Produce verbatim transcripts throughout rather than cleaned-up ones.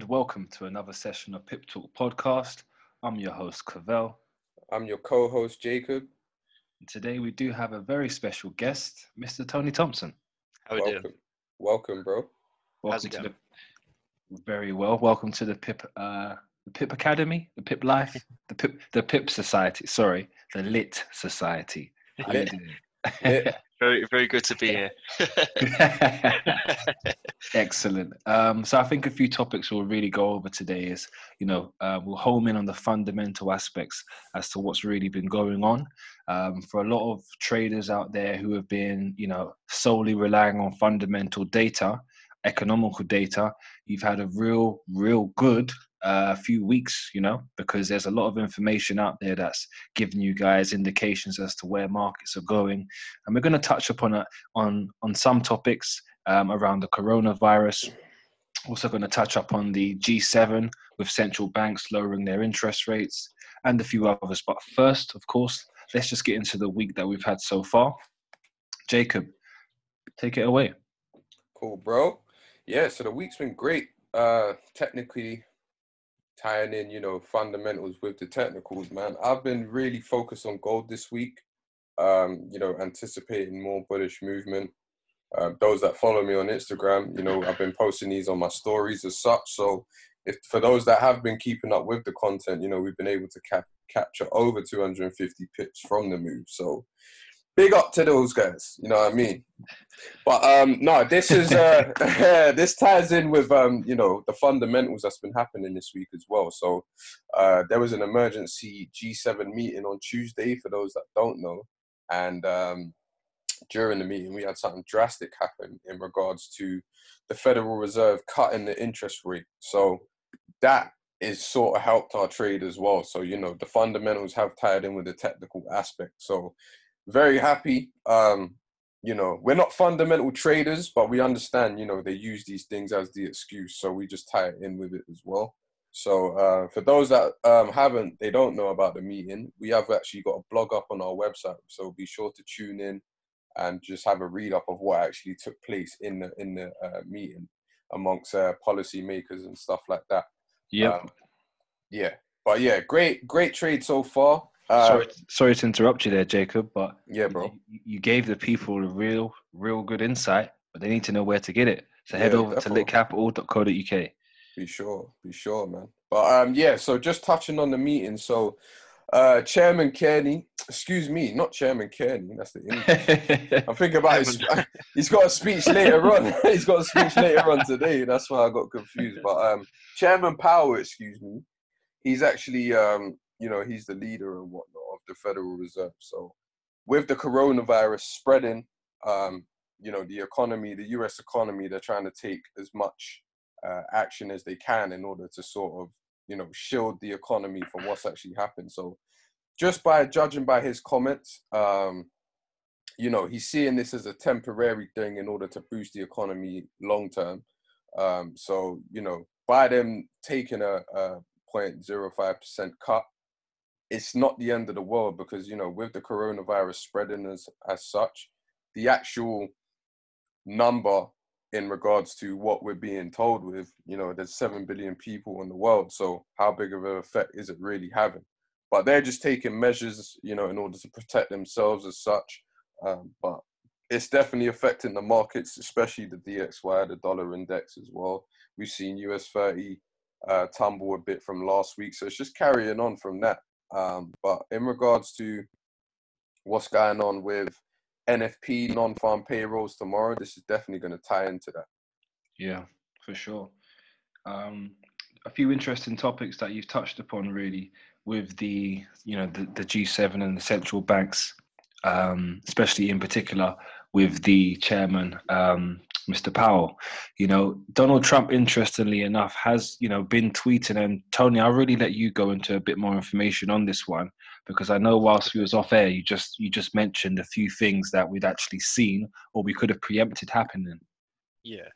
and welcome to another session of Pip Talk Podcast. I'm your host, Cavell. I'm your co-host, Jacob. And today we do have a very special guest, Mister Tony Thompson. How are you doing? Welcome, bro. Welcome How's it going? The, very well. Welcome to the Pip, uh, the Pip Academy, the Pip Life, the Pip, the Pip Society. Sorry, the Lit Society. How Lit. You doing? Lit. Very, very good to be here. Excellent. Um, so I think a few topics we'll really go over today is, you know, uh, we'll home in on the fundamental aspects as to what's really been going on. Um, for a lot of traders out there who have been, you know, solely relying on fundamental data, economical data, you've had a real, real good uh, few weeks, you know, because there's a lot of information out there that's giving you guys indications as to where markets are going. And we're going to touch upon a, on, on some topics um, around the coronavirus. Also going to touch up on the G seven with central banks lowering their interest rates and a few others. But first, of course, let's just get into the week that we've had so far. Jacob, take it away. Cool, bro. Yeah, so the week's been great. Uh, technically tying in, you know, fundamentals with the technicals, man. I've been really focused on gold this week, um, you know, anticipating more bullish movement. Uh, those that follow me on Instagram, you know, I've been posting these on my stories as such. So if for those that have been keeping up with the content, you know, we've been able to cap- capture over two hundred fifty pips from the move. So big up to those guys, you know what I mean? But um, no, this is uh, this ties in with um, you know, the fundamentals that's been happening this week as well. So uh, there was an emergency G seven meeting on Tuesday for those that don't know, and um, during the meeting we had something drastic happen in regards to the Federal Reserve cutting the interest rate. So that is sort of helped our trade as well. So you know the fundamentals have tied in with the technical aspect. So very happy. Um, you know, we're not fundamental traders, but we understand, you know, they use these things as the excuse. So we just tie it in with it as well. So uh, for those that um, haven't, they don't know about the meeting, we have actually got a blog up on our website. So be sure to tune in and just have a read up of what actually took place in the, in the uh, meeting amongst uh, policy makers and stuff like that. Yeah. Um, yeah. But yeah, great, great trade so far. Uh, sorry, sorry to interrupt you there, Jacob, but yeah, bro, you, you gave the people a real, real good insight, but they need to know where to get it. So head yeah, over definitely. to lit capital dot co dot U K. Be sure, be sure, man. But um, yeah, so just touching on the meeting. So uh, Chairman Kearney, excuse me, not Chairman Kearney, that's the English. I'm thinking about his, he's got a speech later on. he's got a speech later on today. That's why I got confused. But um, Chairman Powell, excuse me, he's actually... Um, you know, he's the leader and whatnot of the Federal Reserve. So with the coronavirus spreading, um, you know, the economy, the U S economy, they're trying to take as much uh, action as they can in order to sort of, you know, shield the economy from what's actually happened. So just by judging by his comments, um, you know, he's seeing this as a temporary thing in order to boost the economy long term. Um, so, you know, by them taking a, a zero point zero five percent cut, it's not the end of the world because, you know, with the coronavirus spreading as, as such, the actual number in regards to what we're being told with, you know, there's seven billion people in the world. So how big of an effect is it really having? But they're just taking measures, you know, in order to protect themselves as such. Um, but it's definitely affecting the markets, especially the D X Y, the dollar index as well. We've seen U S thirty uh, tumble a bit from last week. So it's just carrying on from that. Um, but in regards to what's going on with N F P, non-farm payrolls tomorrow, this is definitely going to tie into that. Yeah, for sure. Um, a few interesting topics that you've touched upon really with the, you know, the, the G seven and the central banks, um, especially in particular with the chairman, um, Mister Powell. You know, Donald Trump, interestingly enough, has, you know, been tweeting, and Tony, I'll really let you go into a bit more information on this one, because I know whilst we was off air, you just you just mentioned a few things that we'd actually seen or we could have preempted happening. Yeah,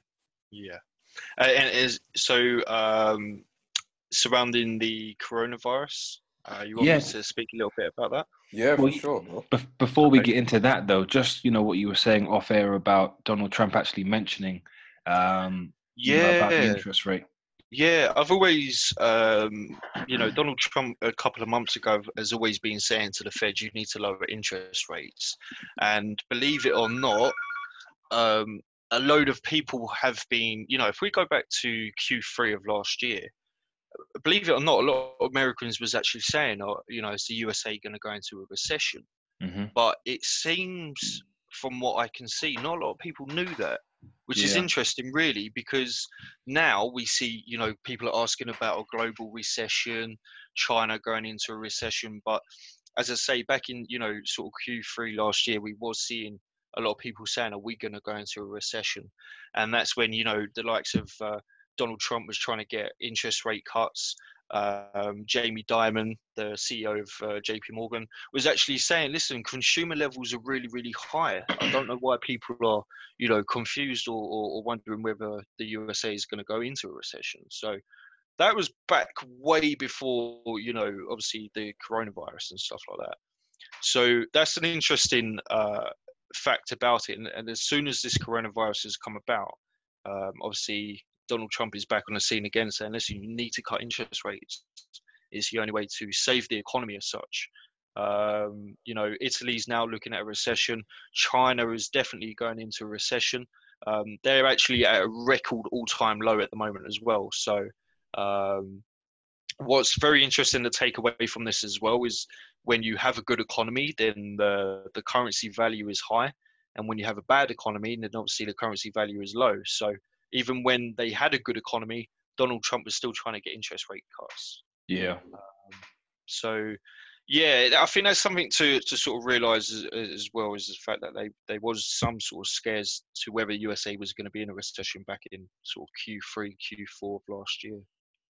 yeah. Uh, and is, so um, surrounding the coronavirus, uh, you want yeah. me to speak a little bit about that? Yeah, well, for sure. Be- before we get into that, though, just, you know, what you were saying off air about Donald Trump actually mentioning um, yeah. you know, about the interest rate. Yeah, I've always, um, you know, Donald Trump a couple of months ago has always been saying to the Fed, you need to lower interest rates. And believe it or not, um, a load of people have been, you know, if we go back to Q three of last year, believe it or not, a lot of Americans was actually saying, oh, you know, is the U S A going to go into a recession? Mm-hmm. But it seems, from what I can see, not a lot of people knew that. Which yeah. is interesting, really, because now we see, you know, people are asking about a global recession, China going into a recession. But as I say, back in, you know, sort of Q three last year, we was seeing a lot of people saying, are we going to go into a recession? And that's when, you know, the likes of uh, Donald Trump was trying to get interest rate cuts. Um, Jamie Dimon, the C E O of uh, J P Morgan, was actually saying, listen, consumer levels are really, really high. I don't know why people are, you know, confused or, or, or wondering whether the U S A is going to go into a recession. So that was back way before, you know, obviously the coronavirus and stuff like that. So that's an interesting uh, fact about it. And, and as soon as this coronavirus has come about, um, obviously, Donald Trump is back on the scene again saying, listen, you need to cut interest rates. It's the only way to save the economy as such. Um, you know, Italy's now looking at a recession. China is definitely going into a recession. Um, they're actually at a record all-time low at the moment as well. So um, what's very interesting to take away from this as well is when you have a good economy, then the, the currency value is high. And when you have a bad economy, then obviously the currency value is low. So even when they had a good economy, Donald Trump was still trying to get interest rate cuts. Yeah. Um, so, yeah, I think that's something to, to sort of realise as, as well, is the fact that they, there was some sort of scares to whether U S A was going to be in a recession back in sort of Q three, Q four of last year.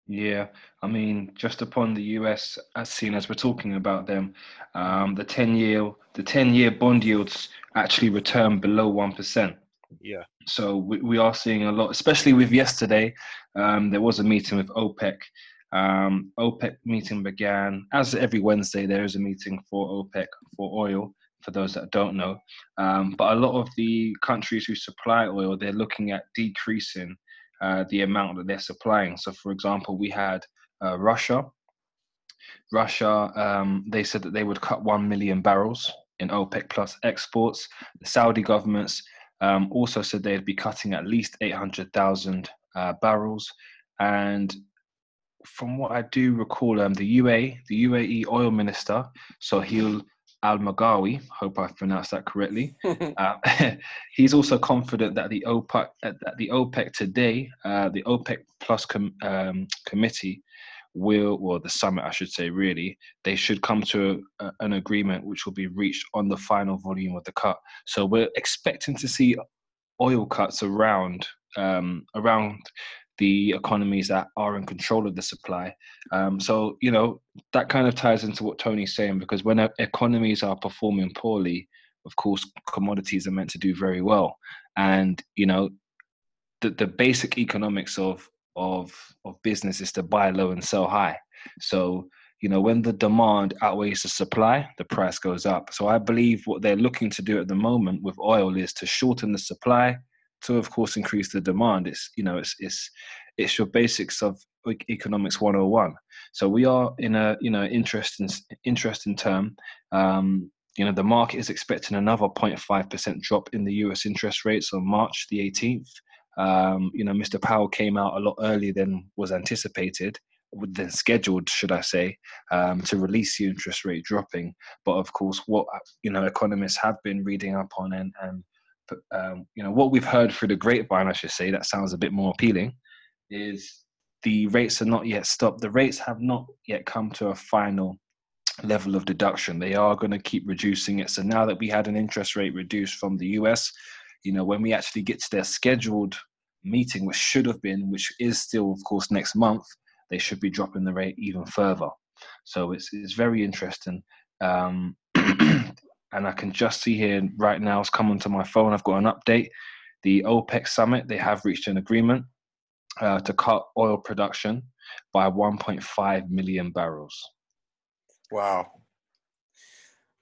Yeah, I mean, just upon the U S, as seen as we're talking about them, um, the ten-year the ten-year bond yields actually return below one percent. Yeah. So we, we are seeing a lot, especially with yesterday. Um, there was a meeting with OPEC. Um, OPEC meeting began, as every Wednesday, there is a meeting for OPEC for oil, for those that don't know. Um, but a lot of the countries who supply oil, they're looking at decreasing uh, the amount that they're supplying. So, for example, we had uh, Russia. Russia, um, they said that they would cut one million barrels in OPEC Plus exports. The Saudi government's Um, also said they'd be cutting at least eight hundred thousand uh, barrels. And from what I do recall, um, the U A E, the U A E oil minister, Sohail Al Magawi, hope I've pronounced that correctly, uh, he's also confident that the OPEC, uh, that the OPEC today, uh, the OPEC Plus com- um, committee will, or the summit, I should say, really, they should come to a, an agreement which will be reached on the final volume of the cut. So we're expecting to see oil cuts around um, around the economies that are in control of the supply. Um, so, you know, that kind of ties into what Tony's saying, because when economies are performing poorly, of course, commodities are meant to do very well. And, you know, the, the basic economics of of of business is to buy low and sell high. So, you know, when the demand outweighs the supply, the price goes up. So I believe what they're looking to do at the moment with oil is to shorten the supply to, of course, increase the demand. It's, you know, it's it's it's your basics of economics one oh one. So we are in a, you know, interesting interesting term. Um, you know, the market is expecting another zero point five percent drop in the U S interest rates on March the eighteenth. Um, you know, Mister Powell came out a lot earlier than was anticipated, than scheduled, should I say, um, to release the interest rate dropping. But of course, what, you know, economists have been reading up on and, and um, you know, what we've heard through the grapevine, I should say, that sounds a bit more appealing, is the rates are not yet stopped. The rates have not yet come to a final level of deduction. They are going to keep reducing it. So now that we had an interest rate reduced from the U S, you know, when we actually get to their scheduled meeting, which should have been, which is still, of course, next month, they should be dropping the rate even further. So it's it's very interesting. Um, and I can just see here right now, it's come onto my phone, I've got an update. The OPEC summit, they have reached an agreement uh, to cut oil production by one point five million barrels. Wow.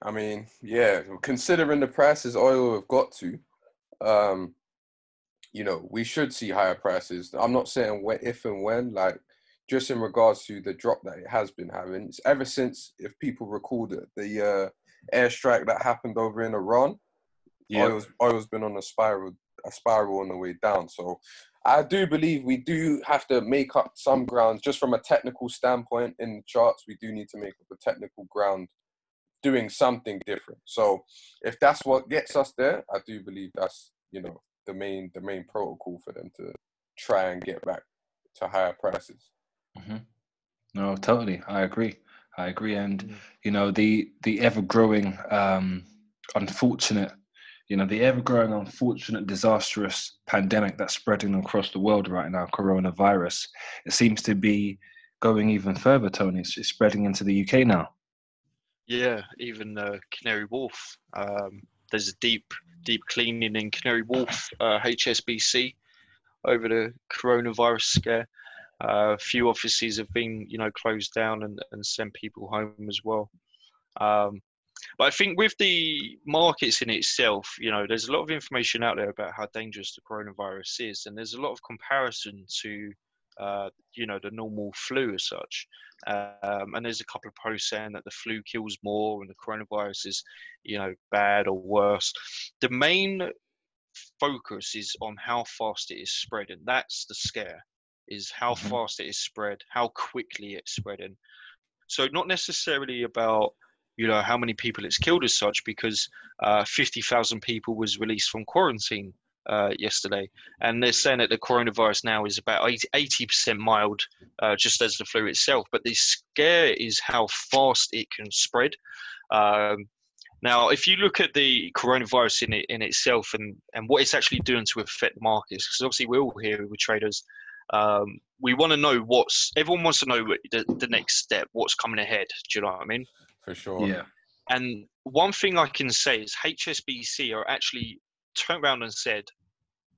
I mean, yeah, considering the prices oil have got to, um you know, we should see higher prices. I'm not saying where, if and when, like, just in regards to the drop that it has been having. It's ever since, if people recall, the, the uh, airstrike that happened over in Iran, yeah. oil's, oil's been on a spiral, a spiral on the way down. So I do believe we do have to make up some ground, just from a technical standpoint in the charts. We do need to make up a technical ground doing something different. So if that's what gets us there, I do believe that's, you know, the main, the main protocol for them to try and get back to higher prices. Mm-hmm. No, totally. I agree. I agree. And, mm-hmm. you know, the, the ever-growing, um, unfortunate, you know, the ever-growing, unfortunate, disastrous pandemic that's spreading across the world right now, coronavirus, it seems to be going even further, Tony. It's spreading into the U K now. Yeah, even uh, Canary Wharf. Um, there's a deep, deep cleaning in Canary Wharf, uh, H S B C, over the coronavirus scare. A uh, few offices have been, you know, closed down and, and sent people home as well. Um, but I think with the markets in itself, you know, there's a lot of information out there about how dangerous the coronavirus is. And there's a lot of comparison to, uh, you know, the normal flu as such. Um, and there's a couple of posts saying that the flu kills more and the coronavirus is, you know, bad or worse. The main focus is on how fast it is spreading. That's the scare. Is how fast it is spread, how quickly it's spreading. So not necessarily about, you know, how many people it's killed as such, because uh, fifty thousand people was released from quarantine uh, yesterday. And they're saying that the coronavirus now is about eighty percent mild, uh, just as the flu itself. But the scare is how fast it can spread. Um, Now, if you look at the coronavirus in, it, in itself and, and what it's actually doing to affect the markets, because obviously we're all here, we're traders, um, we want to know what's, everyone wants to know the, the next step, what's coming ahead. Do you know what I mean? For sure. Yeah. And one thing I can say is H S B C are actually turned around and said,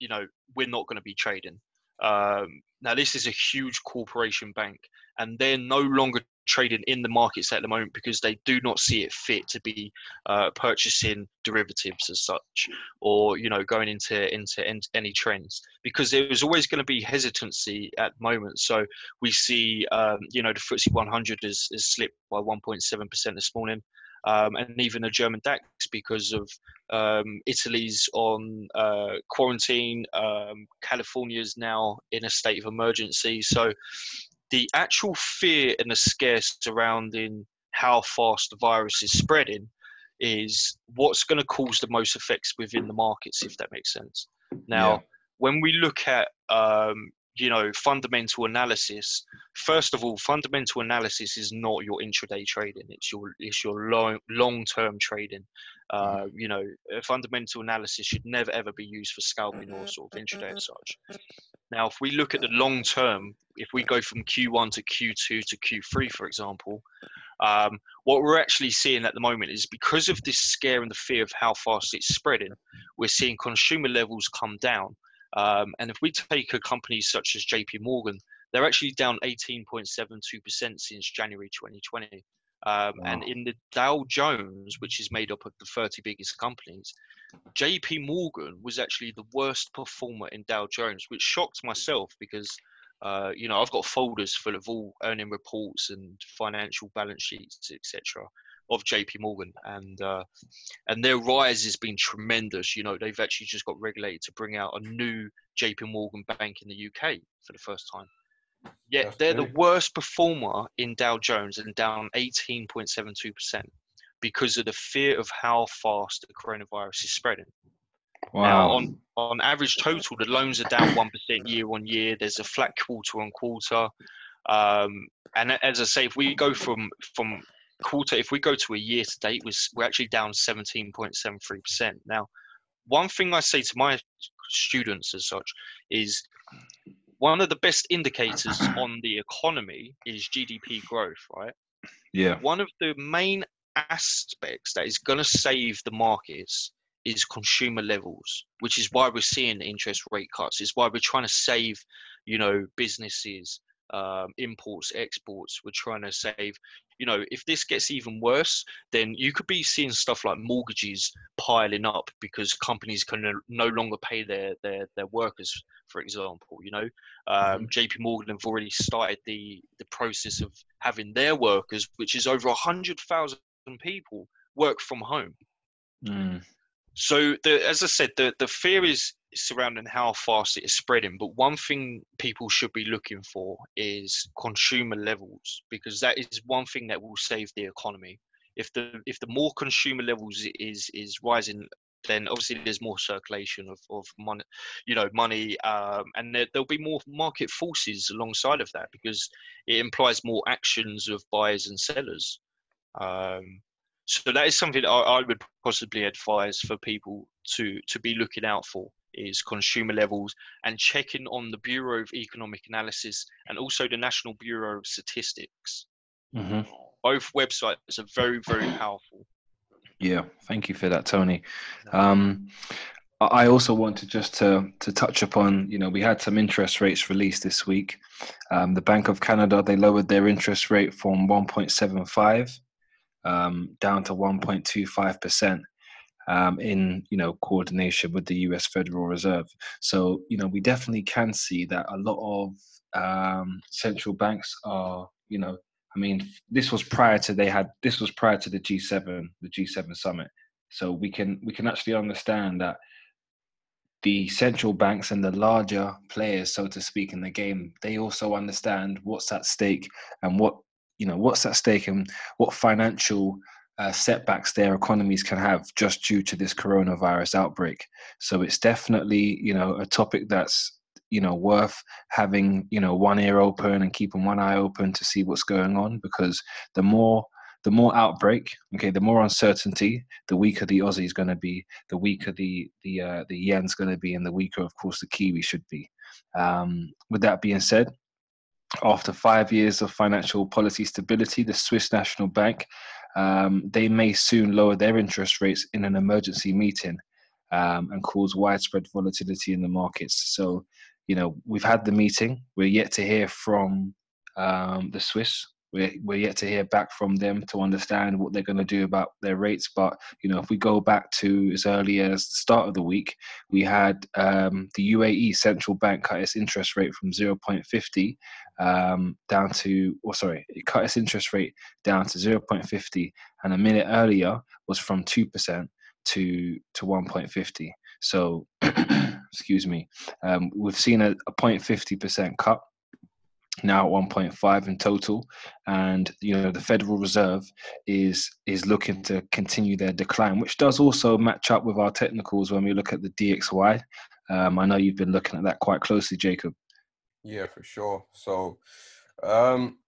you know, we're not going to be trading. Um, now, this is a huge corporation bank, and they're no longer trading in the markets at the moment because they do not see it fit to be uh, purchasing derivatives as such, or, you know, going into into any trends, because there is always going to be hesitancy at the moment. So we see, um, you know, the F T S E one hundred has, has slipped by one point seven percent this morning, um, and even the German DAX, because of um, Italy's on uh, quarantine, um, California's now in a state of emergency. So the actual fear and the scare surrounding how fast the virus is spreading is what's going to cause the most effects within the markets, if that makes sense. Now, yeah. when we look at, um, you know, fundamental analysis, first of all, fundamental analysis is not your intraday trading. It's your, it's your long, long-term trading. Uh, you know, fundamental analysis should never, ever be used for scalping or sort of intraday as such. Now, if we look at the long term, if we go from Q one to Q two to Q three, for example, um, what we're actually seeing at the moment is, because of this scare and the fear of how fast it's spreading, we're seeing consumer levels come down. Um, and if we take a company such as J P Morgan, they're actually down eighteen point seven two percent since January twenty twenty. Um, wow. And in the Dow Jones, which is made up of the thirty biggest companies, J P Morgan was actually the worst performer in Dow Jones, which shocked myself because, uh, you know, I've got folders full of all earning reports and financial balance sheets, et cetera, of J P Morgan, and uh, and their rise has been tremendous. You know, they've actually just got regulated to bring out a new J P Morgan bank in the U K for the first time. Yet That's they're big. the worst performer in Dow Jones, and down eighteen point seven two percent, because of the fear of how fast the coronavirus is spreading. Wow. Now, on, on average total, the loans are down one percent year on year. There's a flat quarter on quarter. Um, and as I say, if we go from, from quarter, if we go to a year to date, we're, we're actually down seventeen point seven three percent. Now, one thing I say to my students as such is, one of the best indicators on the economy is G D P growth, right? Yeah. One of the main aspects that is going to save the markets is consumer levels, which is why we're seeing interest rate cuts. It's why we're trying to save, you know, businesses, um, imports, exports. We're trying to save, you know, if this gets even worse, then you could be seeing stuff like mortgages piling up because companies can no longer pay their, their, their workers, for example, you know. Um, J P Morgan have already started the, the process of having their workers, which is over one hundred thousand people, work from home. Mm. So, the, as I said, the, the fear is surrounding how fast it is spreading. But one thing people should be looking for is consumer levels, because that is one thing that will save the economy. If the if the more consumer levels is is rising, then obviously there's more circulation of, of money, you know, money, um, and there, there'll be more market forces alongside of that, because it implies more actions of buyers and sellers. Um, so that is something that I, I would possibly advise for people to to be looking out for, is consumer levels, and checking on the Bureau of Economic Analysis and also the National Bureau of Statistics. Mm-hmm. Both websites are very, very powerful. Yeah, thank you for that, Tony. Um, I also wanted just to to touch upon, you know, we had some interest rates released this week. Um, the Bank of Canada, they lowered their interest rate from one point seven five um, down to one point two five percent. Um, in, you know, coordination with the U S Federal Reserve. So, you know, we definitely can see that a lot of um, central banks are, you know, I mean, this was prior to they had, this was prior to the G seven, the G seven summit. So we can, we can actually understand that the central banks and the larger players, so to speak, in the game, they also understand what's at stake and what, you know, what's at stake and what financial Uh, setbacks their economies can have just due to this coronavirus outbreak. So it's definitely, you know, a topic that's, you know, worth having, you know, one ear open and keeping one eye open to see what's going on, because the more the more outbreak, okay, the more uncertainty, the weaker the Aussie is going to be, the weaker the the uh, the yen's going to be, and the weaker, of course, the Kiwi should be. Um, with that being said, after five years of financial policy stability, the Swiss National Bank, Um, they may soon lower their interest rates in an emergency meeting um, and cause widespread volatility in the markets. So, you know, we've had the meeting. We're yet to hear from um, the Swiss. We're, we're yet to hear back from them to understand what they're going to do about their rates. But, you know, if we go back to as early as the start of the week, we had um, the U A E central bank cut its interest rate from zero point five zero um, down to, or sorry, it cut its interest rate down to zero point five zero, and a minute earlier was from two percent to to one point five zero. So, excuse me, um, we've seen a, a zero point five zero percent cut, now at one point five in total, and you know the Federal Reserve is is looking to continue their decline, which does also match up with our technicals when we look at the D X Y. Um, I know you've been looking at that quite closely, Jacob. Yeah, for sure. So um,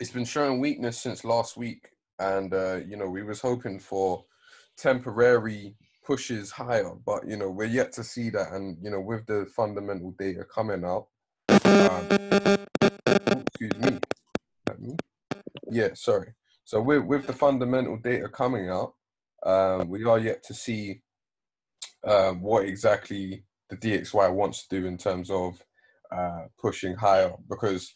it's been showing weakness since last week, and uh, you know we was hoping for temporary pushes higher, but you know we're yet to see that, and you know with the fundamental data coming out. Um, Excuse me. Yeah, sorry. So with with the fundamental data coming out, um, we are yet to see uh, what exactly the D X Y wants to do in terms of uh, pushing higher. Because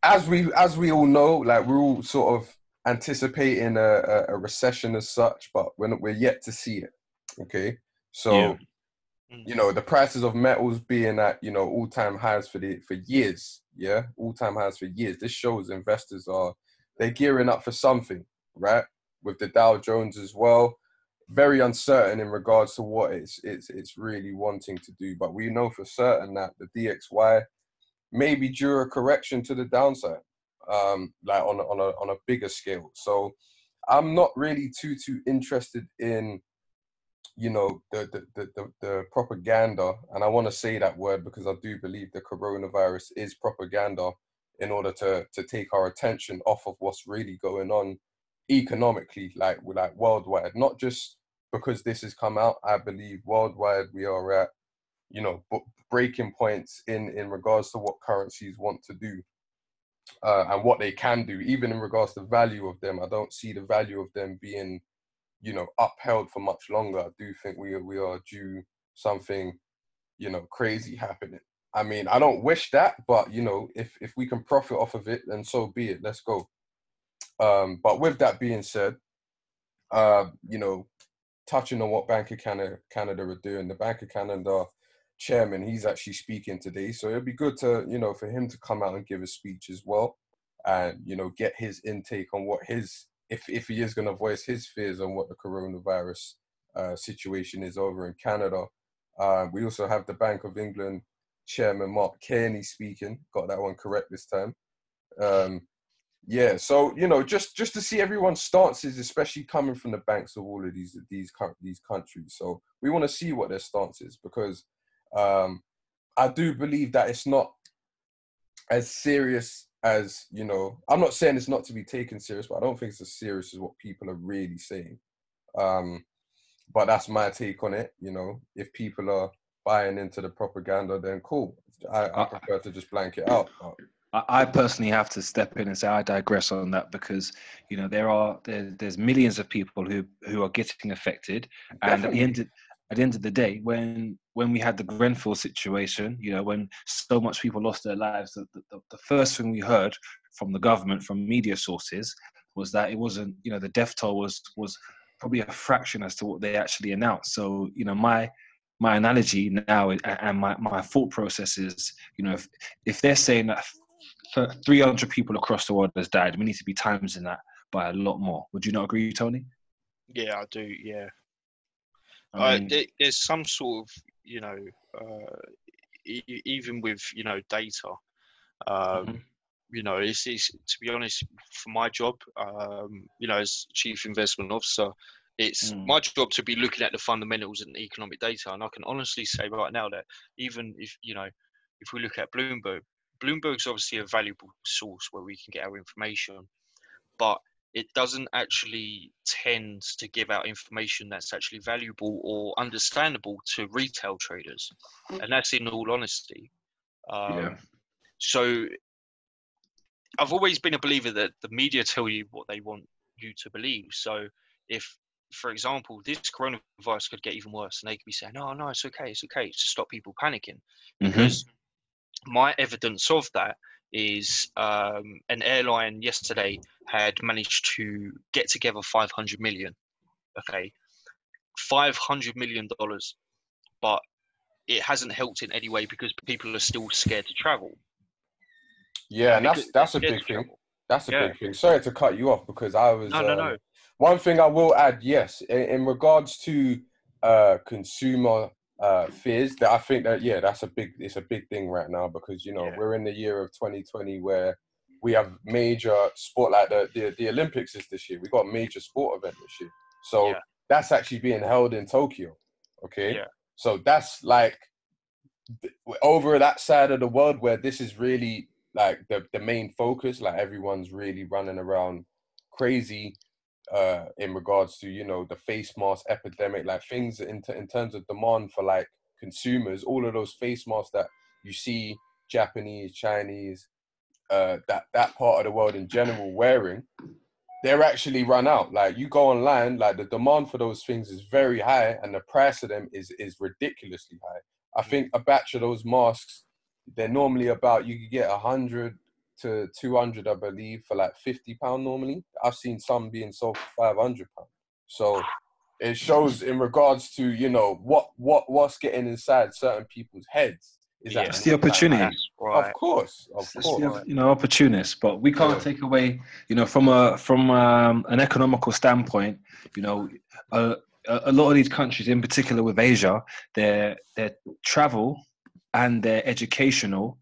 as we as we all know, like we're all sort of anticipating a, a recession as such, but we're not, we're yet to see it. Okay, so. Yeah. You know, the prices of metals being at, you know, all-time highs for the for years, yeah? All-time highs for years. This shows investors are, they're gearing up for something, right? With the Dow Jones as well. Very uncertain in regards to what it's, it's, it's really wanting to do. But we know for certain that the D X Y maybe drew a correction to the downside, um, like on, on, a, on a bigger scale. So I'm not really too, too interested in, you know, the, the the the the propaganda, and I want to say that word because I do believe the coronavirus is propaganda in order to to take our attention off of what's really going on economically, like like worldwide. Not just because this has come out, I believe worldwide we are at, you know, breaking points in in regards to what currencies want to do uh, and what they can do, even in regards to value of them. I don't see the value of them being, you know, upheld for much longer. I do think we are, we are due something, you know, crazy happening. I mean, I don't wish that, but, you know, if, if we can profit off of it, then so be it. Let's go. Um, but with that being said, uh, you know, touching on what Bank of Canada, Canada are doing, the Bank of Canada chairman, he's actually speaking today. So it'd be good to, you know, for him to come out and give a speech as well and, you know, get his intake on what his, if, if he is going to voice his fears on what the coronavirus uh, situation is over in Canada. Uh, we also have the Bank of England Chairman Mark Carney speaking. Got that one correct this time. Um, yeah, so you know, just just to see everyone's stances, especially coming from the banks of all of these these these countries. So we want to see what their stance is, because um, I do believe that it's not as serious as, you know. I'm not saying it's not to be taken serious, but I don't think it's as serious as what people are really saying. Um, but that's my take on it. You know, if people are buying into the propaganda, then cool. I, I prefer to just blank it out. I personally have to step in and say I digress on that, because you know there are there, there's millions of people who who are getting affected. And Definitely. at the end of, at the end of the day, when when we had the Grenfell situation, you know, when so much people lost their lives, the, the, the first thing we heard from the government, from media sources, was that it wasn't, you know, the death toll was was probably a fraction as to what they actually announced. So you know my My analogy now and my, my thought process is, you know, if, if they're saying that three hundred people across the world has died, we need to be timesing that by a lot more. Would you not agree, Tony? Yeah, I do, yeah. I mean, uh, there, there's some sort of, you know, uh, e- even with, you know, data, um, mm-hmm. you know, it's, it's, to be honest, for my job, um, you know, as Chief Investment Officer, it's mm. my job to be looking at the fundamentals and economic data. And I can honestly say right now that even if, you know, if we look at Bloomberg, Bloomberg's obviously a valuable source where we can get our information, but it doesn't actually tend to give out information that's actually valuable or understandable to retail traders. And that's in all honesty. Um, yeah. So I've always been a believer that the media tell you what they want you to believe. So if, for example, this coronavirus could get even worse, and they could be saying, "No, no, it's okay, it's okay," to stop people panicking. Because mm-hmm. my evidence of that is um, an airline yesterday had managed to get together five hundred million dollars. Okay, five hundred million dollars, but it hasn't helped in any way because people are still scared to travel. Yeah, and that's that's a big thing. That's a yeah. big thing. Sorry to cut you off because I was. No, no, um, no. One thing I will add, yes, in, in regards to uh, consumer uh, fears, that I think that yeah, that's a big, it's a big thing right now, because you know yeah. we're in the year of twenty twenty where we have major sport, like the the, the Olympics is this year. We got a major sport event this year, so yeah. that's actually being held in Tokyo. Okay, yeah. so that's like over that side of the world where this is really like the the main focus. Like everyone's really running around crazy. Uh, in regards to, you know, the face mask epidemic, like things in, t- in terms of demand for like consumers, all of those face masks that you see Japanese, Chinese, uh, that, that part of the world in general wearing, they're actually run out. Like you go online, like the demand for those things is very high and the price of them is, is ridiculously high. I think a batch of those masks, they're normally about, you could get a hundred, to two hundred, I believe, for like fifty pounds normally. I've seen some being sold for five hundred pounds. So it shows in regards to, you know, what what what's getting inside certain people's heads. Is yeah, that it's the opportunity. Like right. Of course, of it's course. The, you know, opportunists, but we can't yeah. take away, you know, from a from um, an economical standpoint, you know, a, a lot of these countries, in particular with Asia, their their travel and their educational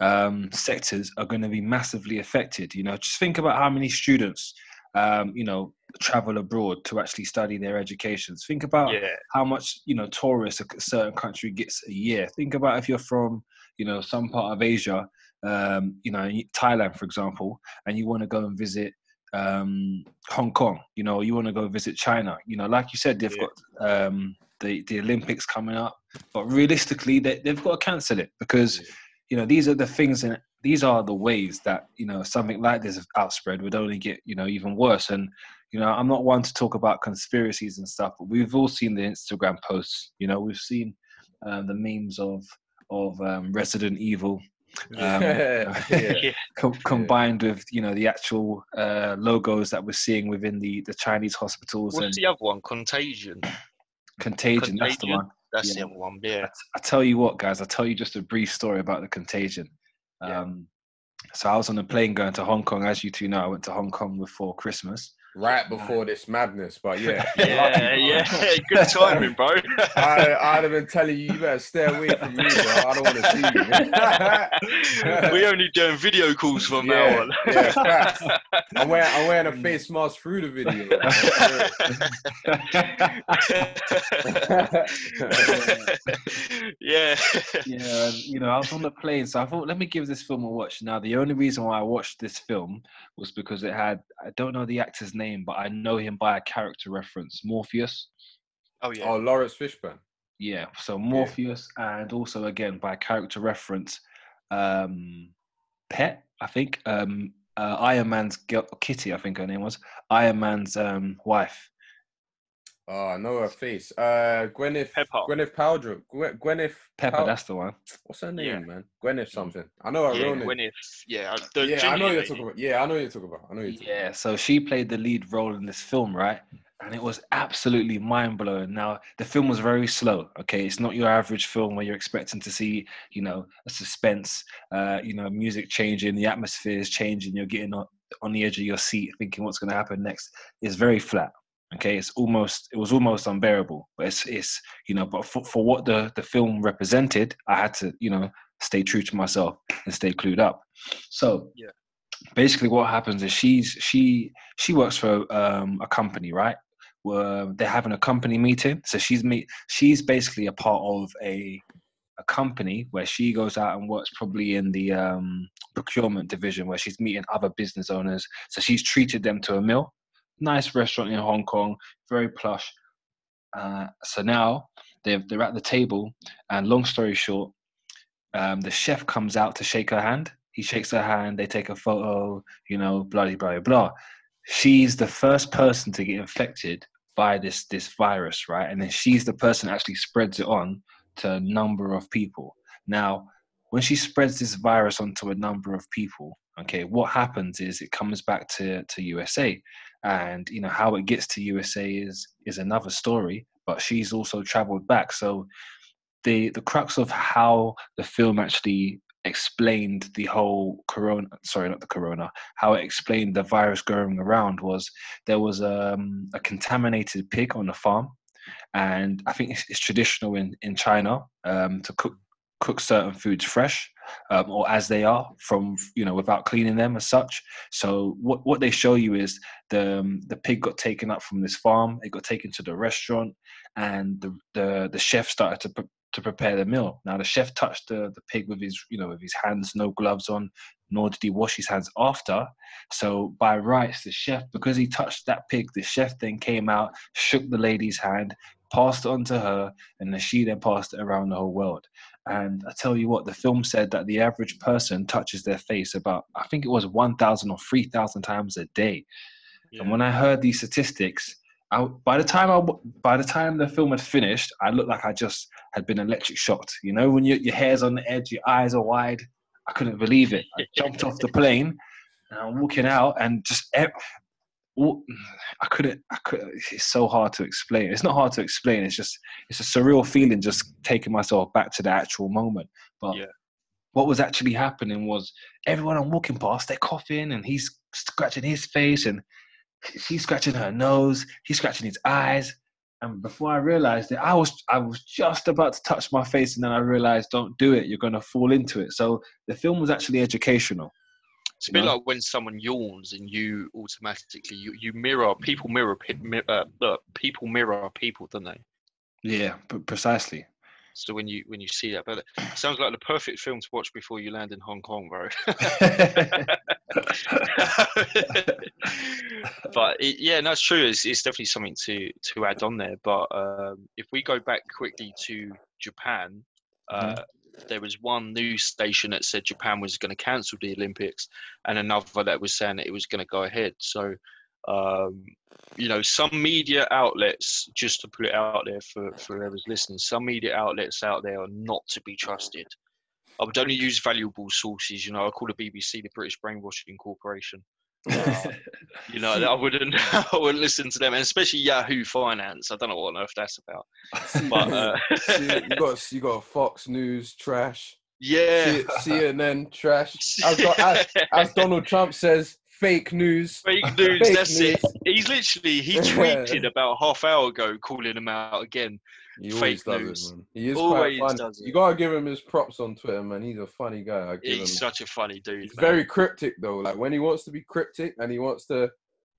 Um, sectors are going to be massively affected. You know, just think about how many students, um, you know, travel abroad to actually study their educations. Think about yeah. how much, you know, tourists a certain country gets a year. Think about if you're from, you know, some part of Asia, um, you know, Thailand, for example, and you want to go and visit um, Hong Kong, you know, you want to go visit China. You know, like you said, they've yeah. got um, the, the Olympics coming up, but realistically, they, they've got to cancel it because... Yeah. You know, these are the things and these are the ways that, you know, something like this outspread would only get, you know, even worse. And, you know, I'm not one to talk about conspiracies and stuff, but we've all seen the Instagram posts, you know, we've seen uh, the memes of of um, Resident Evil. Um, yeah. Yeah. Co combined yeah. with you know the actual uh, logos that we're seeing within the the Chinese hospitals. What's and the other one? Contagion. Contagion. Contagion. That's the one. That's yeah. the other one. Yeah. I tell you what, guys. I tell you just a brief story about the Contagion. Um, yeah. So I was on a plane going to Hong Kong, as you two know. I went to Hong Kong before Christmas. Right before this madness, but yeah. Yeah, lucky, yeah. Good timing, bro. I, I'd have been telling you, you better stay away from me, bro. I don't want to see you. We're only doing video calls from yeah, now on. Yeah, I'm, wearing, I'm wearing a face mask through the video. yeah. Yeah, you know, I was on the plane, so I thought, let me give this film a watch. Now, the only reason why I watched this film was because it had, I don't know the actor's name, but I know him by a character reference, Morpheus. Oh yeah. Oh, Lawrence Fishburne. Yeah. So Morpheus, yeah. and also again by character reference, um, Pet. I think um, uh, Iron Man's girl, Kitty. I think her name was Iron Man's um, wife. Oh, I know her face. Uh, Gwyneth. Pepper. Gwyneth Paltrow. Gw Gwyneth. Pepper. Pal that's the one. What's her name, yeah. man? Gwyneth something. I know her yeah, real name. Gwyneth. Yeah. I yeah, I know you're talking about. Yeah, I know you're talking about. I know you're talking yeah. About. So she played the lead role in this film, right? And it was absolutely mind blowing. Now the film was very slow. Okay, it's not your average film where you're expecting to see, you know, a suspense. Uh, you know, music changing, the atmosphere is changing. You're getting on, on the edge of your seat, thinking what's going to happen next. It's very flat. Okay, it's almost it was almost unbearable, but it's it's you know, but for, for what the the film represented, I had to you know stay true to myself and stay clued up. So yeah, basically, what happens is she's she she works for um, a company, right? Where they're having a company meeting, so she's meet she's basically a part of a a company where she goes out and works probably in the um, procurement division, where she's meeting other business owners. So she's treated them to a meal. Nice restaurant in Hong Kong, very plush. Uh, so now they're, they're at the table, and long story short, um, the chef comes out to shake her hand. He shakes her hand, they take a photo, you know, blah, blah, blah. She's the first person to get infected by this, this virus, right? And then she's the person that actually spreads it on to a number of people. Now, when she spreads this virus onto a number of people, okay, what happens is it comes back to, to U S A. And, you know, how it gets to U S A is is another story, but she's also traveled back. So the the crux of how the film actually explained the whole corona, sorry, not the corona, how it explained the virus going around was there was um, a contaminated pig on the farm. And I think it's, it's traditional in, in China um, to cook, cook certain foods fresh. Um, or as they are from, you know, without cleaning them as such. So what, what they show you is the, um, the pig got taken up from this farm. It got taken to the restaurant, and the, the, the chef started to, pre to prepare the meal. Now the chef touched the, the pig with his, you know, with his hands, no gloves on, nor did he wash his hands after. So by rights, the chef, because he touched that pig, the chef then came out, shook the lady's hand, passed it on to her, and then she then passed it around the whole world. And I tell you what, the film said that the average person touches their face about, I think it was one thousand or three thousand times a day. Yeah. And when I heard these statistics, I, by the time I, by the time the film had finished, I looked like I just had been electric shocked. You know, when you, your hair's on the edge, your eyes are wide. I couldn't believe it. I jumped off the plane, and I'm walking out, and just all, I couldn't. I couldn't. It's so hard to explain. It's not hard to explain. It's just it's a surreal feeling, just taking myself back to the actual moment. But yeah. What was actually happening was everyone I'm walking past, they're coughing, and he's scratching his face, and she's scratching her nose, he's scratching his eyes. And before I realized it, I was, I was just about to touch my face, and then I realized, don't do it. You're going to fall into it. So the film was actually educational. It's a bit know? like when someone yawns, and you automatically, you, you mirror, people mirror, uh, people mirror people, don't they? Yeah, precisely. So when you when you see that, but it sounds like the perfect film to watch before you land in Hong Kong, bro. But it, yeah, no, it's true. It's, it's definitely something to to add on there. But um, if we go back quickly to Japan, uh, mm-hmm. there was one news station that said Japan was going to cancel the Olympics, and another that was saying that it was going to go ahead. So Um, you know, some media outlets, just to put it out there for, for whoever's listening, some media outlets out there are not to be trusted. I would only use valuable sources. You know, I call the B B C the British Brainwashing Corporation. Uh, you know, I wouldn't, I wouldn't listen to them, and especially Yahoo Finance. I don't know what on earth that's about. But uh, See, you got you got Fox News trash. Yeah, C N N trash. As, as, as Donald Trump says, fake news. Fake news. Fake that's news. It. He's literally he tweeted about half hour ago calling them out again. He fake always news. Does it, man. He is always quite funny. You gotta give him his props on Twitter, man. He's a funny guy. I give he's him. Such a funny dude. He's man. Very cryptic though. Like when he wants to be cryptic and he wants to,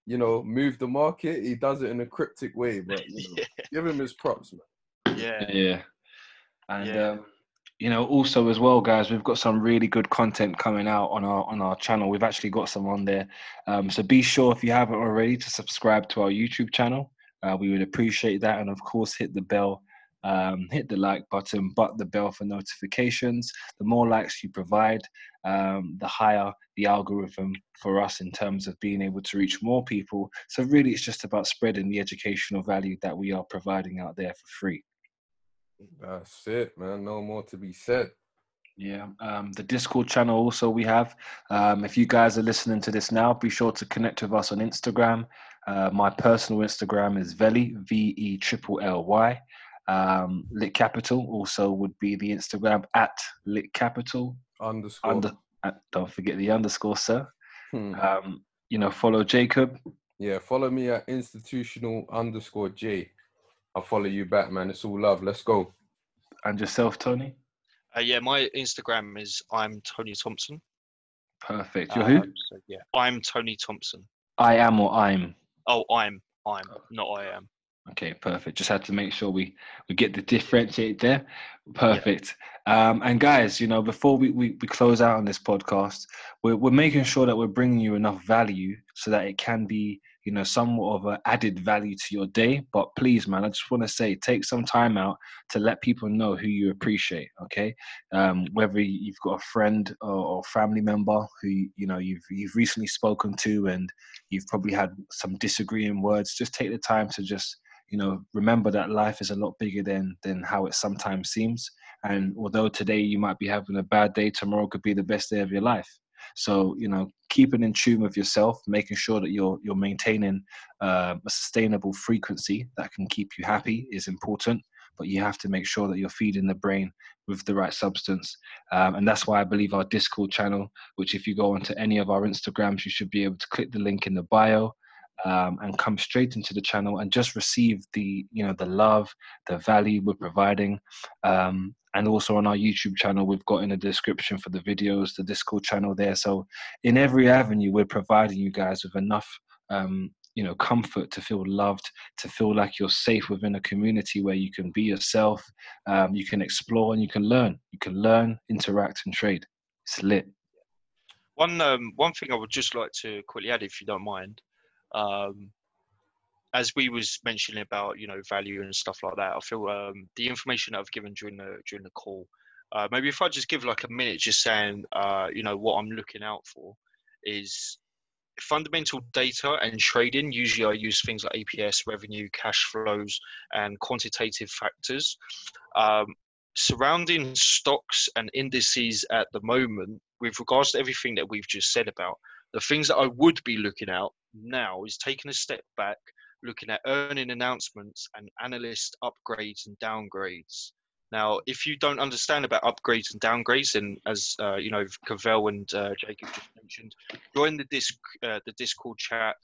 you know, move the market, he does it in a cryptic way. But you know, yeah. give him his props, man. Yeah, yeah, and yeah. Um, you know, also as well, guys, we've got some really good content coming out on our on our channel. We've actually got some on there, um, so be sure if you haven't already to subscribe to our YouTube channel. Uh, we would appreciate that, and of course, hit the bell. Um, hit the like button, but the bell for notifications. The more likes you provide, um, the higher the algorithm for us in terms of being able to reach more people. So really, it's just about spreading the educational value that we are providing out there for free. That's it, man. No more to be said. Yeah, um, the Discord channel also we have. Um, if you guys are listening to this now, be sure to connect with us on Instagram. Uh, my personal Instagram is Veli, V E L L Y. Um, Lit Capital also would be the Instagram at Lit Capital underscore. Under, uh, don't forget the underscore, sir. Hmm. Um, you know, follow Jacob. Yeah, follow me at institutional underscore J. I'll follow you back, man. It's all love. Let's go. And yourself, Tony? Uh, yeah, my Instagram is I'm Tony Thompson. Perfect. You're um, who? So, yeah, I'm Tony Thompson. I am or I'm? Oh, I'm. I'm. Not I am. Okay, perfect. Just had to make sure we, we get the differentiate there. Perfect. Yeah. Um, and guys, you know, before we, we, we close out on this podcast, we're, we're making sure that we're bringing you enough value so that it can be, you know, somewhat of an added value to your day. But please, man, I just want to say, take some time out to let people know who you appreciate, okay? Um, whether you've got a friend or, or family member who, you know, you've, you've recently spoken to and you've probably had some disagreeing words, just take the time to just, you know, remember that life is a lot bigger than than how it sometimes seems. And although today you might be having a bad day, tomorrow could be the best day of your life. So, you know, keeping in tune with yourself, making sure that you're you're maintaining uh, a sustainable frequency that can keep you happy is important. But you have to make sure that you're feeding the brain with the right substance. Um, and that's why I believe our Discord channel, which if you go onto any of our Instagrams, you should be able to click the link in the bio. Um, and come straight into the channel and just receive the, you know, the love, the value we're providing. Um, and also on our YouTube channel, we've got in the description for the videos, the Discord channel there. So in every avenue, we're providing you guys with enough, um, you know, comfort to feel loved, to feel like you're safe within a community where you can be yourself, um, you can explore and you can learn. You can learn, interact and trade. It's lit. One, um, one thing I would just like to quickly add, if you don't mind. Um, as we was mentioning about, you know, value and stuff like that, I feel um, the information that I've given during the during the call, uh, maybe if I just give like a minute just saying, uh, you know, what I'm looking out for is fundamental data and trading. Usually I use things like A P S, revenue, cash flows and quantitative factors. Um, surrounding stocks and indices at the moment, with regards to everything that we've just said about, the things that I would be looking out now is taking a step back, looking at earning announcements and analyst upgrades and downgrades. Now, if you don't understand about upgrades and downgrades, and as uh, you know, Cavell and uh, Jacob just mentioned, join the disc, uh, the Discord chat,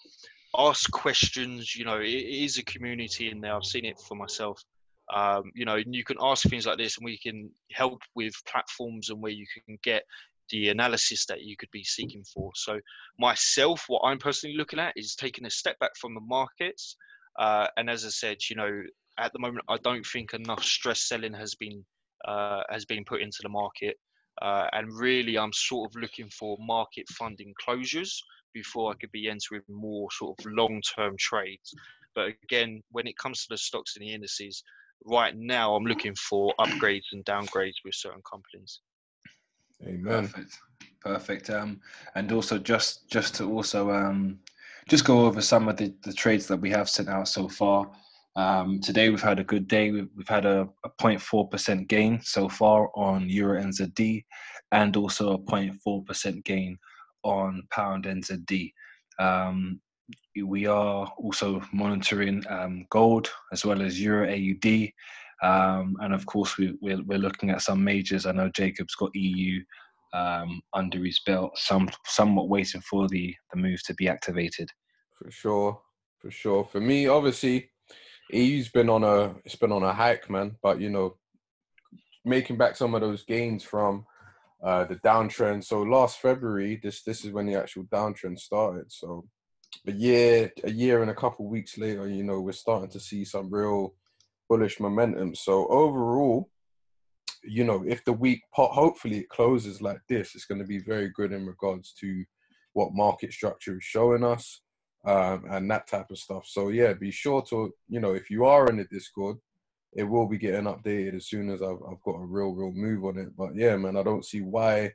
ask questions. You know, it is a community in there. I've seen it for myself. Um, you know, and you can ask things like this, and we can help with platforms and where you can get the analysis that you could be seeking for. So myself, what I'm personally looking at is taking a step back from the markets. Uh, and as I said, you know, at the moment, I don't think enough stress selling has been uh, has been put into the market. Uh, and really, I'm sort of looking for market funding closures before I could be entering more sort of long-term trades. But again, when it comes to the stocks and the indices, right now, I'm looking for upgrades and downgrades with certain companies. Amen. Perfect. Perfect. Um, and also just just to also um, just go over some of the, the trades that we have sent out so far. Um, today we've had a good day. We've, we've had a, a zero point four percent gain so far on Euro N Z D, and also a zero point four percent gain on Pound N Z D. Um, we are also monitoring um, gold as well as Euro A U D. Um, and of course, we, we're, we're looking at some majors. I know Jacob's got E U um, under his belt, some, somewhat waiting for the, the move to be activated. For sure, for sure. For me, obviously, E U's been on a it's been on a hike, man. But you know, making back some of those gains from uh, the downtrend. So last February, this this is when the actual downtrend started. So a year a year and a couple of weeks later, you know, we're starting to see some real bullish momentum. So overall, you know, if the week hopefully it closes like this, it's going to be very good in regards to what market structure is showing us. Um, and that type of stuff. So yeah, be sure to, you know, if you are in the Discord, it will be getting updated as soon as I've, I've got a real, real move on it. But yeah, man, I don't see why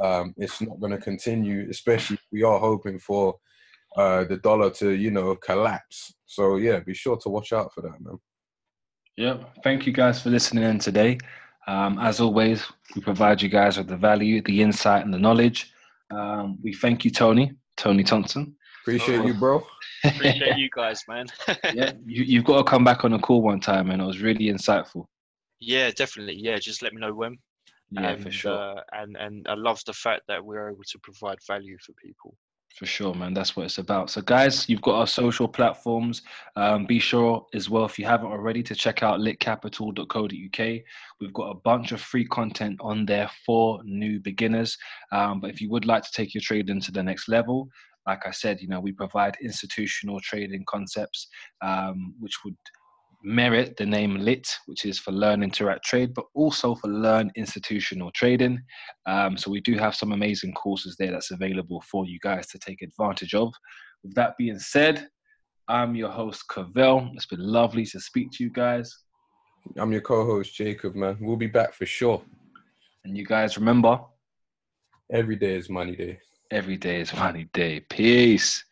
um, it's not going to continue, especially if we are hoping for uh, the dollar to, you know, collapse. So yeah, be sure to watch out for that, man. Yep. Thank you guys for listening in today. Um, as always, we provide you guys with the value, the insight and the knowledge. Um, we thank you, Tony, Tony Thompson. Appreciate oh, you, bro. Appreciate you guys, man. Yeah, you, you've got to come back on a call one time, and it was really insightful. Yeah, definitely. Yeah, just let me know when. Yeah, and, for sure. Uh, and, and I love the fact that we're able to provide value for people. For sure, man. That's what it's about. So, guys, you've got our social platforms. Um, be sure as well, if you haven't already, to check out lit capital dot co dot U K. We've got a bunch of free content on there for new beginners. Um, but if you would like to take your trading to the next level, like I said, you know, we provide institutional trading concepts, um, which would merit the name LIT, which is for Learn, Interact, Trade, but also for Learn Institutional Trading. Um, so we do have some amazing courses there that's available for you guys to take advantage of. With that being said, I'm your host, Cavell. It's been lovely to speak to you guys. I'm your co-host, Jacob, man. We'll be back for sure. And you guys remember, every day is money day. Every day is money day. Peace.